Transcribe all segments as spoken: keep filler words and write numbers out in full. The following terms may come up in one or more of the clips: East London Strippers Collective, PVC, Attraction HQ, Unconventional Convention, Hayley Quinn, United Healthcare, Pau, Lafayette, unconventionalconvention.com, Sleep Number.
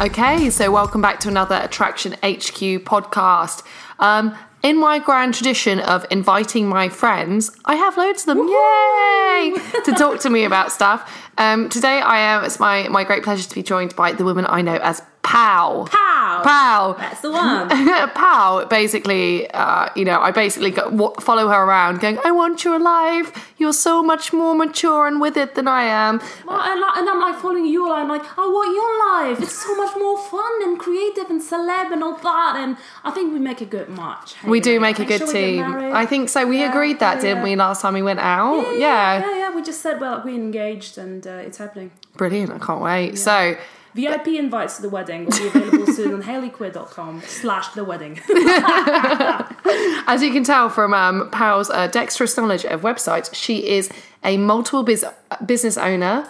Okay, so welcome back to another Attraction H Q podcast. Um, in my grand tradition of inviting my friends, I have loads of them, Woo-hoo! Yay, to talk to me about stuff. Um, today I am, it's my, my great pleasure to be joined by the woman I know as Pau. Pau. Pau. That's the one. Pau, basically, uh, you know, I basically go, w- follow her around going, I want you alive. You're so much more mature and with it than I am. Well, and, I, and I'm like following you alive. I'm like, I want you alive. It's so much more fun and creative and celeb and all that. And I think we make a good match. Hey, we do make, make a good sure team. I think so. We yeah, agreed that, yeah, didn't yeah. we, last time we went out? Yeah. Yeah, yeah, yeah, yeah. We just said, well, we're engaged and uh, it's happening. Brilliant. I can't wait. Yeah. So... V I P invites to the wedding will be available soon on hayley quinn dot com slash the wedding. As you can tell from um, Pau's uh, dexterous knowledge of websites, she is a multiple biz- business owner,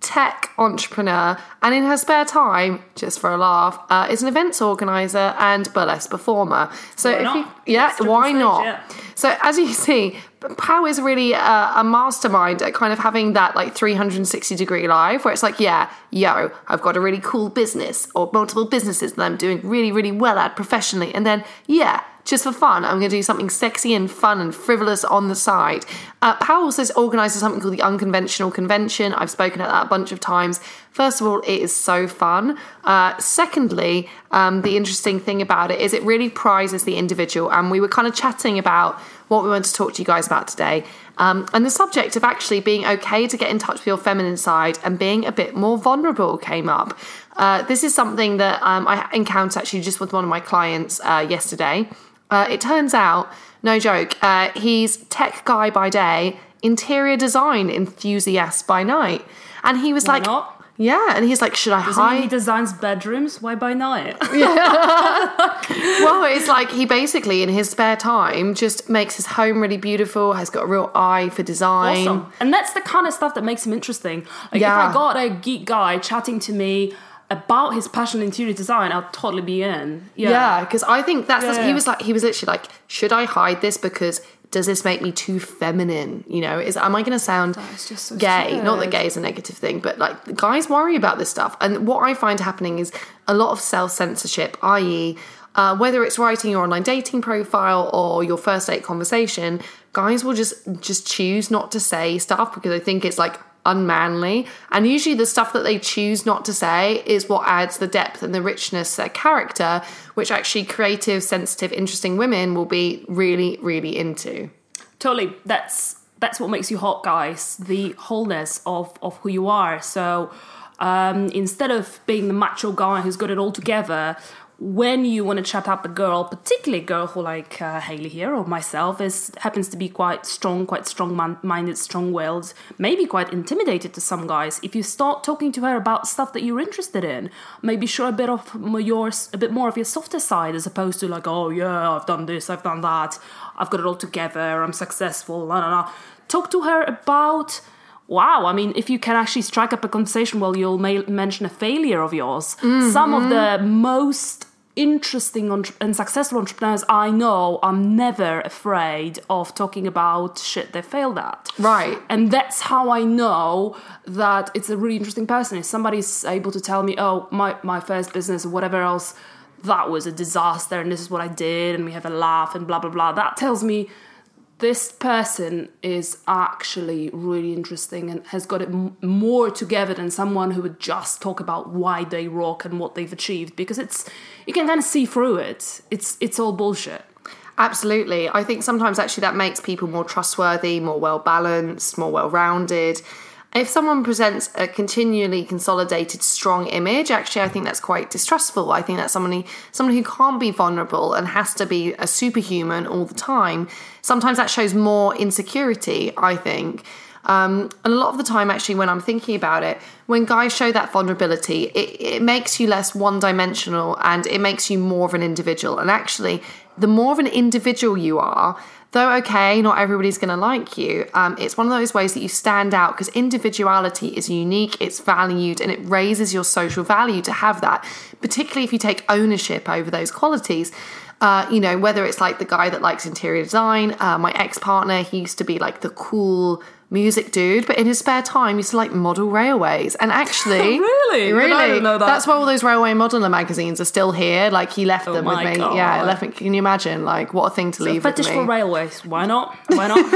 tech entrepreneur, and in her spare time, just for a laugh, uh, is an events organizer and burlesque performer. So, why if you, yeah, why stage, not? Yeah. So, as you see, Pau is really a, a mastermind at kind of having that like three hundred sixty degree life where it's like, yeah, yo, I've got a really cool business or multiple businesses that I'm doing really, really well at professionally. And then, yeah, just for fun, I'm going to do something sexy and fun and frivolous on the side. Uh, Pau also organises something called the Unconventional Convention. I've spoken at that a bunch of times. First of all, it is so fun. Uh, secondly, um, the interesting thing about it is it really prizes the individual. And we were kind of chatting about what we want to talk to you guys about today. Um, and the subject of actually being okay to get in touch with your feminine side and being a bit more vulnerable came up. Uh, this is something that um, I encountered actually just with one of my clients uh, yesterday. Uh, it turns out, no joke, uh, he's tech guy by day, interior design enthusiast by night. And he was Why like... Not? Yeah, and he's like, should I Doesn't hide? He designs bedrooms? Why by night? Yeah. Well, it's like he basically, in his spare time, just makes his home really beautiful, has got a real eye for design. Awesome. And that's the kind of stuff that makes him interesting. Like, yeah. If I got a geek guy chatting to me about his passion in interior design, I'll totally be in. Yeah, because yeah, I think that's... Yeah. He was like, he was literally like, should I hide this because... Does this make me too feminine? You know, is am I going to sound just so gay? Sad. Not that gay is a negative thing, but like guys worry about this stuff. And what I find happening is a lot of self-censorship, that is, uh, whether it's writing your online dating profile or your first date conversation, guys will just just choose not to say stuff because they think it's like unmanly. And usually the stuff that they choose not to say is what adds the depth and the richness to their character, which actually creative, sensitive, interesting women will be really, really into. Totally. That's that's what makes you hot, guys. The wholeness of, of who you are. So um, instead of being the macho guy who's got it all together, when you want to chat up a girl, particularly a girl who like uh, Hayley here or myself is happens to be quite strong, quite strong-minded, strong-willed, maybe quite intimidated to some guys. If you start talking to her about stuff that you're interested in, maybe show a bit of your a bit more of your softer side as opposed to like, oh yeah, I've done this, I've done that, I've got it all together, I'm successful, la la la. Talk to her about. Wow, I mean, if you can actually strike up a conversation, well, you'll may mention a failure of yours. Mm-hmm. Some of the most interesting and successful entrepreneurs I know are never afraid of talking about shit they failed at. Right. And that's how I know that it's a really interesting person. If somebody's able to tell me, oh, my, my first business or whatever else, that was a disaster and this is what I did and we have a laugh and blah, blah, blah. That tells me this person is actually really interesting and has got it m- more together than someone who would just talk about why they rock and what they've achieved, because it's you can kind of see through it. It's it's all bullshit. Absolutely. I think sometimes actually that makes people more trustworthy, more well-balanced, more well-rounded. If someone presents a continually consolidated, strong image, actually, I think that's quite distrustful. I think that's somebody, somebody who can't be vulnerable and has to be a superhuman all the time. Sometimes that shows more insecurity, I think. Um, and a lot of the time, actually, when I'm thinking about it, when guys show that vulnerability, it, it makes you less one-dimensional and it makes you more of an individual. And actually, the more of an individual you are, though, okay, not everybody's going to like you. Um, it's one of those ways that you stand out because individuality is unique, it's valued, and it raises your social value to have that, particularly if you take ownership over those qualities. Uh, you know, whether it's like the guy that likes interior design, uh, my ex-partner, he used to be like the cool music dude, but in his spare time he used to like model railways. And actually really really I didn't know that. That's why all those railway modeler magazines are still here. Like he left oh them with me. God. Yeah, left me. Can you imagine like what a thing to so leave fetish with me for railways? Why not why not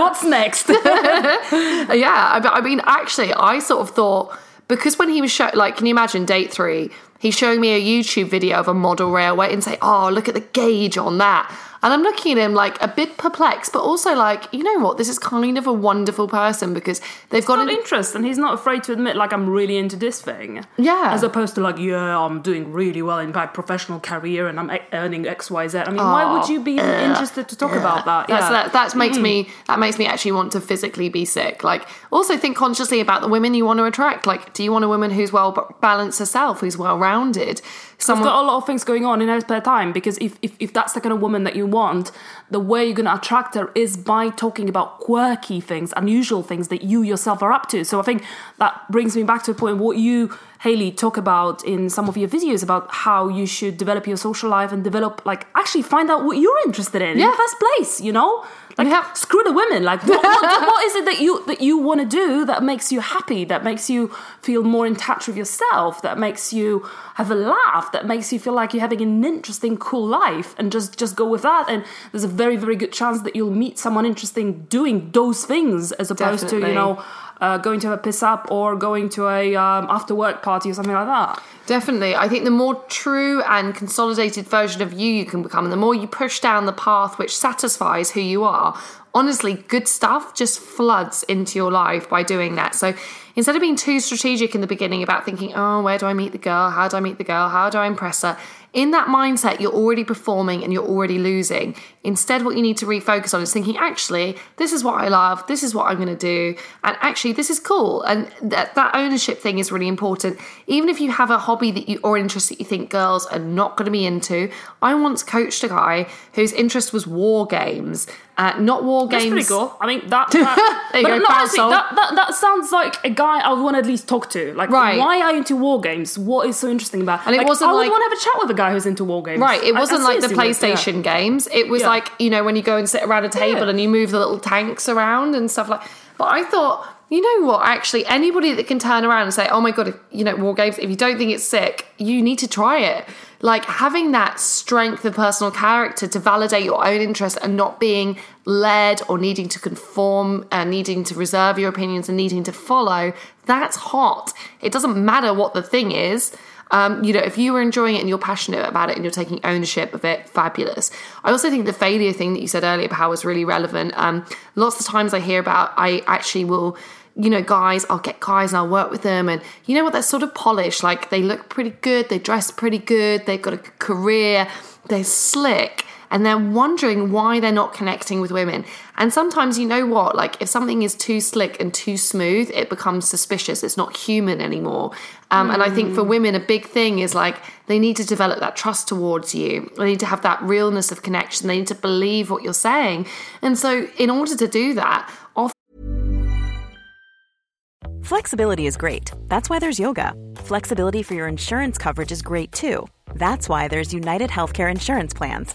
What's next? Yeah, but I mean actually I sort of thought, because when he was show, like can you imagine date three, he's showing me a YouTube video of a model railway and say, oh, look at the gauge on that. And I'm looking at him like a bit perplexed, but also like, you know what, this is kind of a wonderful person because they've he's got an interest and he's not afraid to admit like, I'm really into this thing. Yeah. As opposed to like, yeah, I'm doing really well in my professional career and I'm e- earning X, Y, Z. I mean, oh, why would you be uh, interested to talk uh, about that? Yeah. That's, that that's makes mm. me, that makes me actually want to physically be sick. Like also think consciously about the women you want to attract. Like, do you want a woman who's well balanced herself, who's well-rounded? Someone... She's got a lot of things going on in her spare time, because if, if, if that's the kind of woman that you want, the way you're going to attract her is by talking about quirky things, unusual things that you yourself are up to. So I think that brings me back to a point what you, Hayley, talk about in some of your videos about how you should develop your social life and develop, like, actually find out what you're interested in yeah. in the first place, you know? Like, yeah. screw the women. Like, what, what, what is it that you that you want to do that makes you happy, that makes you feel more in touch with yourself, that makes you have a laugh, that makes you feel like you're having an interesting, cool life, and just, just go with that. And there's a very, very good chance that you'll meet someone interesting doing those things as opposed Definitely. to, you know, uh, going to a piss up or going to a um, after work party or something like that. Definitely. I think the more true and consolidated version of you you can become, and the more you push down the path which satisfies who you are, honestly, good stuff just floods into your life by doing that. So instead of being too strategic in the beginning about thinking, oh, where do I meet the girl? How do I meet the girl? How do I impress her? In that mindset, you're already performing and you're already losing. Instead, what you need to refocus on is thinking, actually, this is what I love. This is what I'm going to do. And actually, this is cool. And that, that ownership thing is really important. Even if you have a hobby that you or interest that you think girls are not going to be into. I once coached a guy whose interest was war games. Uh, not war games. That's pretty cool. I mean, that... that there you go, no, honestly, that, that, that sounds like a guy I would want to at least talk to. Like, right. Why are you into war games? What is so interesting about it? And it like, wasn't I would like, want to have a chat with a guy who's into war games. Right, it wasn't I, I like the PlayStation was, yeah. games. It was yeah. like, you know, when you go and sit around a table yeah. and you move the little tanks around and stuff like... But I thought, you know what, actually, anybody that can turn around and say, oh my God, if, you know, war games, if you don't think it's sick, you need to try it. Like having that strength of personal character to validate your own interest and not being led or needing to conform and needing to reserve your opinions and needing to follow, that's hot. It doesn't matter what the thing is. Um, you know, if you are enjoying it and you're passionate about it and you're taking ownership of it, fabulous. I also think the failure thing that you said earlier, Pau, was really relevant. Um, lots of times I hear about, I actually will, you know, guys, I'll get guys and I'll work with them. And you know what, they're sort of polished. Like they look pretty good. They dress pretty good. They've got a career. They're slick. And they're wondering why they're not connecting with women. And sometimes, you know what, like if something is too slick and too smooth, it becomes suspicious. It's not human anymore. Um, mm. And I think for women, a big thing is like they need to develop that trust towards you. They need to have that realness of connection. They need to believe what you're saying. And so in order to do that, often... Flexibility is great. That's why there's yoga. Flexibility for your insurance coverage is great too. That's why there's United Healthcare Insurance Plans.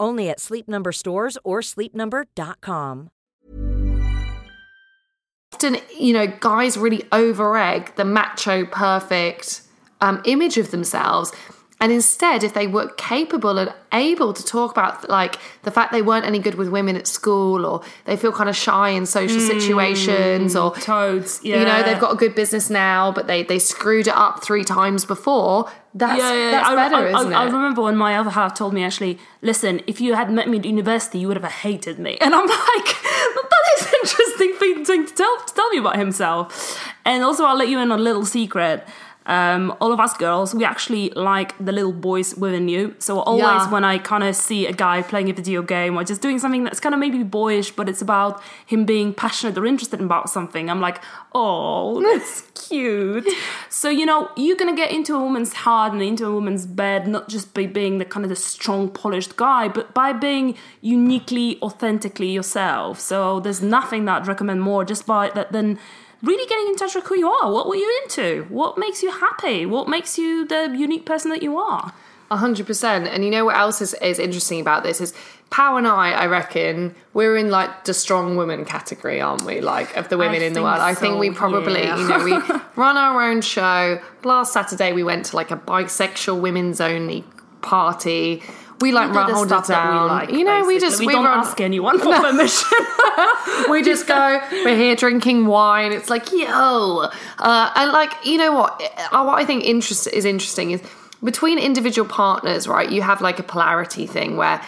Only at Sleep Number stores or sleep number dot com. Often, you know, guys really over-egg the macho perfect um, image of themselves. And instead, if they were capable and able to talk about, like, the fact they weren't any good with women at school, or they feel kind of shy in social mm, situations, or toads, yeah. you know, they've got a good business now, but they, they screwed it up three times before. That's, yeah, yeah, that's I, better, I, isn't I, it? I remember when my other half told me, actually, listen, if you had met me at university, you would have hated me. And I'm like, that is an interesting thing, thing to tell, to tell me about himself. And also, I'll let you in on a little secret. Um, all of us girls, we actually like the little boys within you. So always yeah. when I kind of see a guy playing a video game or just doing something that's kind of maybe boyish, but it's about him being passionate or interested about something, I'm like, oh, that's cute. So, you know, you're going to get into a woman's heart and into a woman's bed, not just by being the kind of the strong, polished guy, but by being uniquely, authentically yourself. So there's nothing that I'd recommend more just by that than really getting in touch with who you are. What were you into? What makes you happy? What makes you the unique person that you are? one hundred percent. And you know what else is, is interesting about this is Pau and I, I reckon, we're in, like, the strong woman category, aren't we? Like, of the women I in the world. So, I think we probably, yeah. you know, we run our own show. Last Saturday we went to, like, a bisexual women's only party. We like we hold stuff it down. That we like, you know, basically. we just we, we don't run, ask anyone for no. permission. We just go. We're here drinking wine. It's like yo, uh, and like you know what? What I think interest is interesting is between individual partners, right? You have like a polarity thing where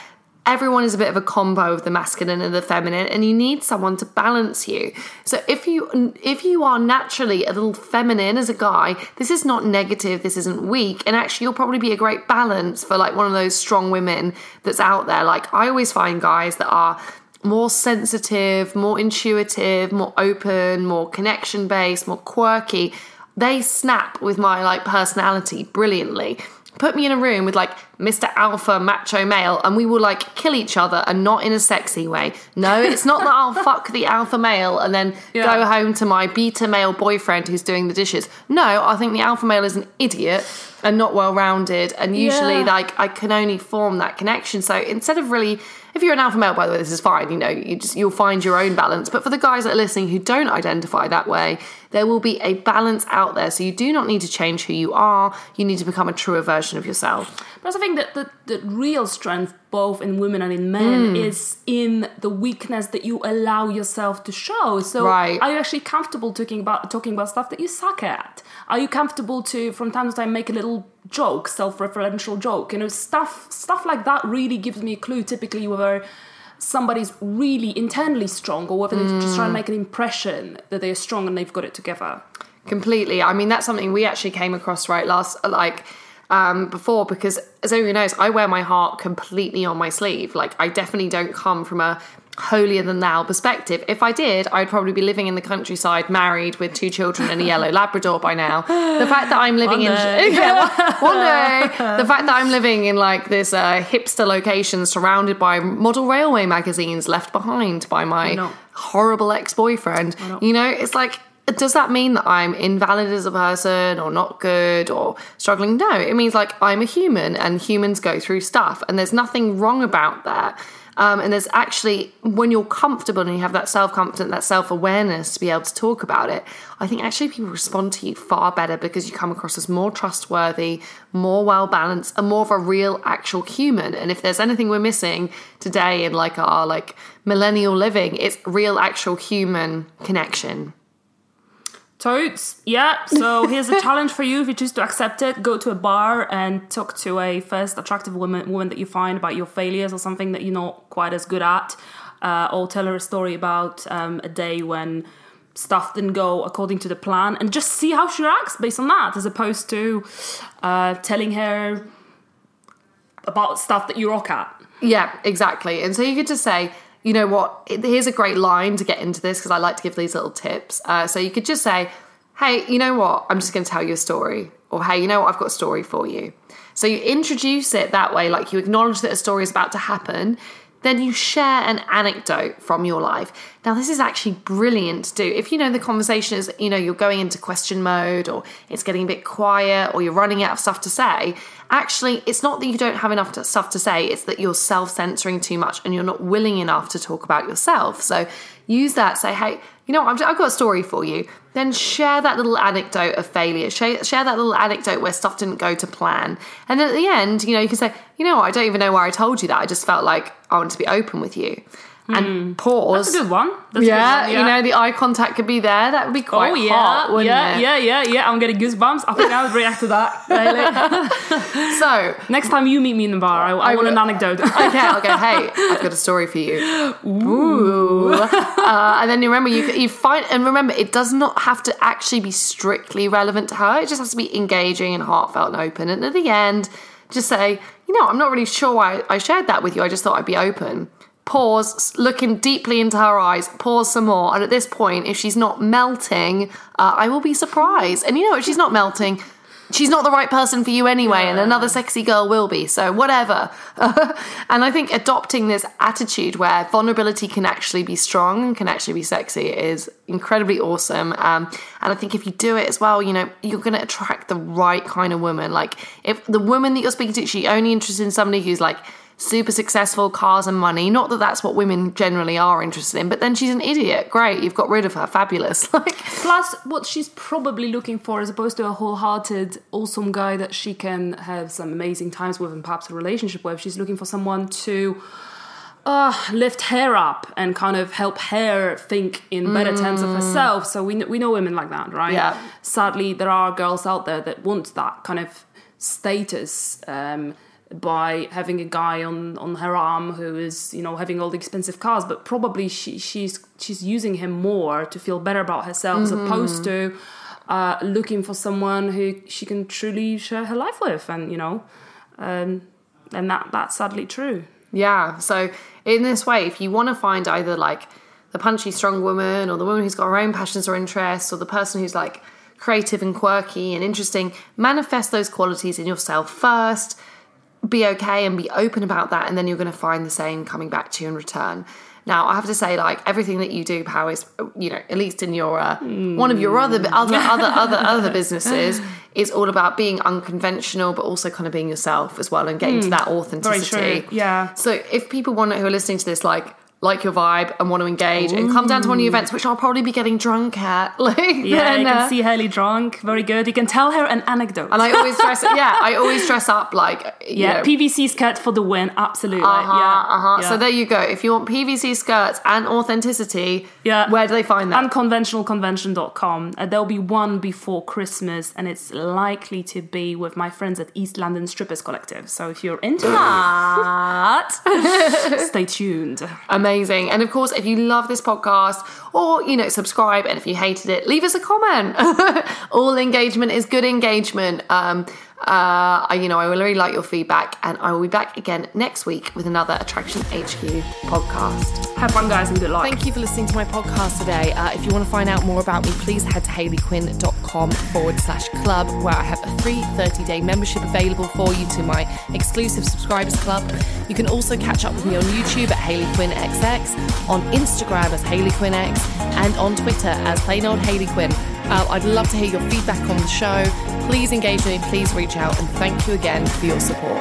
everyone is a bit of a combo of the masculine and the feminine, and you need someone to balance you. So if you if you are naturally a little feminine as a guy, this is not negative, this isn't weak, and actually you'll probably be a great balance for like one of those strong women that's out there. Like I always find guys that are more sensitive, more intuitive, more open, more connection-based, more quirky, they snap with my like personality brilliantly. Put me in a room with like Mister Alpha macho male and we will like kill each other, and not in a sexy way. No, it's not that I'll fuck the alpha male and then yeah. go home to my beta male boyfriend who's doing the dishes. No, I think the alpha male is an idiot and not well-rounded, and usually yeah. like I can only form that connection. So instead of really, if you're an alpha male, by the way, this is fine, you know, you just, you'll find your own balance. But for the guys that are listening who don't identify that way, there will be a balance out there. So you do not need to change who you are. You need to become a truer version of yourself. But I think that the, the real strength, both in women and in men, mm. is in the weakness that you allow yourself to show. So right. are you actually comfortable talking about talking about stuff that you suck at? Are you comfortable to, from time to time, make a little joke, self-referential joke? You know, stuff stuff like that really gives me a clue typically whether somebody's really internally strong or whether mm. they're just trying to make an impression that they're strong and they've got it together. Completely. I mean, that's something we actually came across right last, like, um, before, because as everyone knows, I wear my heart completely on my sleeve. Like, I definitely don't come from a holier-than-thou perspective. If I did, I'd probably be living in the countryside, married with two children and a yellow Labrador by now. The fact that I'm living one in... yeah, one, one day. The fact that I'm living in, like, this uh, hipster location surrounded by model railway magazines left behind by my no. horrible ex-boyfriend. No. You know, it's like... does that mean that I'm invalid as a person or not good or struggling? No, it means like I'm a human and humans go through stuff, and there's nothing wrong about that. Um, and there's actually, when you're comfortable and you have that self-confidence, that self-awareness to be able to talk about it, I think actually people respond to you far better because you come across as more trustworthy, more well-balanced, and more of a real actual human. And if there's anything we're missing today in like our like millennial living, it's real actual human connection. Totes. Yeah. So here's a challenge for you. If you choose to accept it, go to a bar and talk to a first attractive woman woman that you find about your failures or something that you're not quite as good at, uh, or tell her a story about um, a day when stuff didn't go according to the plan, and just see how she reacts based on that, as opposed to uh, telling her about stuff that you rock at. Yeah, exactly. And so you could just say, you know what, here's a great line to get into this because I like to give these little tips. Uh, so you could just say, hey, you know what, I'm just going to tell you a story. Or, hey, you know what, I've got a story for you. So you introduce it that way, like you acknowledge that a story is about to happen. Then you share an anecdote from your life. Now, this is actually brilliant to do. If you know the conversation is, you know, you're going into question mode or it's getting a bit quiet or you're running out of stuff to say, actually, it's not that you don't have enough stuff to say. It's that you're self-censoring too much and you're not willing enough to talk about yourself. So use that. Say, hey, you know, what, I've got a story for you. Then share that little anecdote of failure. Share, share that little anecdote where stuff didn't go to plan. And then at the end, you know, you can say, you know, what, I don't even know why I told you that. I just felt like I wanted to be open with you. And mm. pause. That's a good one. That's yeah, a good one. Yeah, you know, the eye contact could be there. That would be quite oh, yeah, hot, wouldn't yeah, it? Yeah, yeah, yeah, yeah. I'm getting goosebumps. I think I would react to that. Really. So next time you meet me in the bar, I, I, I want an anecdote. Okay, I'll go, hey, I've got a story for you. Ooh. Ooh. Uh, and then you remember, you, you find, and remember, it does not have to actually be strictly relevant to her. It just has to be engaging and heartfelt and open. And at the end, just say, you know, I'm not really sure why I shared that with you. I just thought I'd be open. Pause, looking deeply into her eyes, pause some more. And at this point, if she's not melting, uh, I will be surprised. And you know, if she's not melting, she's not the right person for you anyway. Yeah. And another sexy girl will be. So whatever. And I think adopting this attitude where vulnerability can actually be strong and can actually be sexy is incredibly awesome. Um, and I think if you do it as well, you know, you're going to attract the right kind of woman. Like if the woman that you're speaking to, she's only interested in somebody who's like, super successful, cars and money. Not that that's what women generally are interested in, but then she's an idiot. Great, you've got rid of her. Fabulous. Like, plus, what she's probably looking for, as opposed to a wholehearted, awesome guy that she can have some amazing times with and perhaps a relationship with, she's looking for someone to uh, lift her up and kind of help her think in better mm. terms of herself. So we we know women like that, right? Yeah. Sadly, there are girls out there that want that kind of status, um, by having a guy on, on her arm who is, you know, having all the expensive cars, but probably she she's she's using him more to feel better about herself, mm-hmm. as opposed to uh, looking for someone who she can truly share her life with, and you know, um, and that that's sadly true. Yeah. So in this way, if you want to find either like the punchy, strong woman, or the woman who's got her own passions or interests, or the person who's like creative and quirky and interesting, manifest those qualities in yourself first. Be okay and be open about that, and then you're going to find the same coming back to you in return. Now, I have to say, like, everything that you do, Pau, is, you know, at least in your uh, mm. one of your other other other other other businesses, is all about being unconventional, but also kind of being yourself as well and getting mm. to that authenticity. Very true. Yeah. So if people want to, who are listening to this, like. like your vibe and want to engage Ooh. and come down to one of your events, which I'll probably be getting drunk at. Like, yeah, then, you can uh, see Hayley drunk. Very good. You can tell her an anecdote. And I always dress up. Yeah, I always dress up like... Yeah, know. P V C skirt for the win. Absolutely. Uh-huh, yeah, uh-huh. Yeah. So there you go. If you want P V C skirts and authenticity, yeah. where do they find that? unconventional convention dot com. Uh, there'll be one before Christmas, and it's likely to be with my friends at East London Strippers Collective. So if you're into that, stay tuned. Amazing. Amazing. And of course, if you love this podcast, or, you know, subscribe, and if you hated it, leave us a comment. All engagement is good engagement. Um, Uh, you know, I really like your feedback, and I will be back again next week with another Attraction H Q podcast. Have fun, guys, and good luck. Thank you for listening to my podcast today. Uh, if you want to find out more about me, please head to hayley quinn dot com forward slash club, where I have a free thirty-day membership available for you to my exclusive subscribers club. You can also catch up with me on YouTube at hayley quinn x x, on Instagram as hayley quinn x, and on Twitter as plain old Hayley Quinn. Uh, I'd love to hear your feedback on the show. Please engage me, please reach out, and thank you again for your support.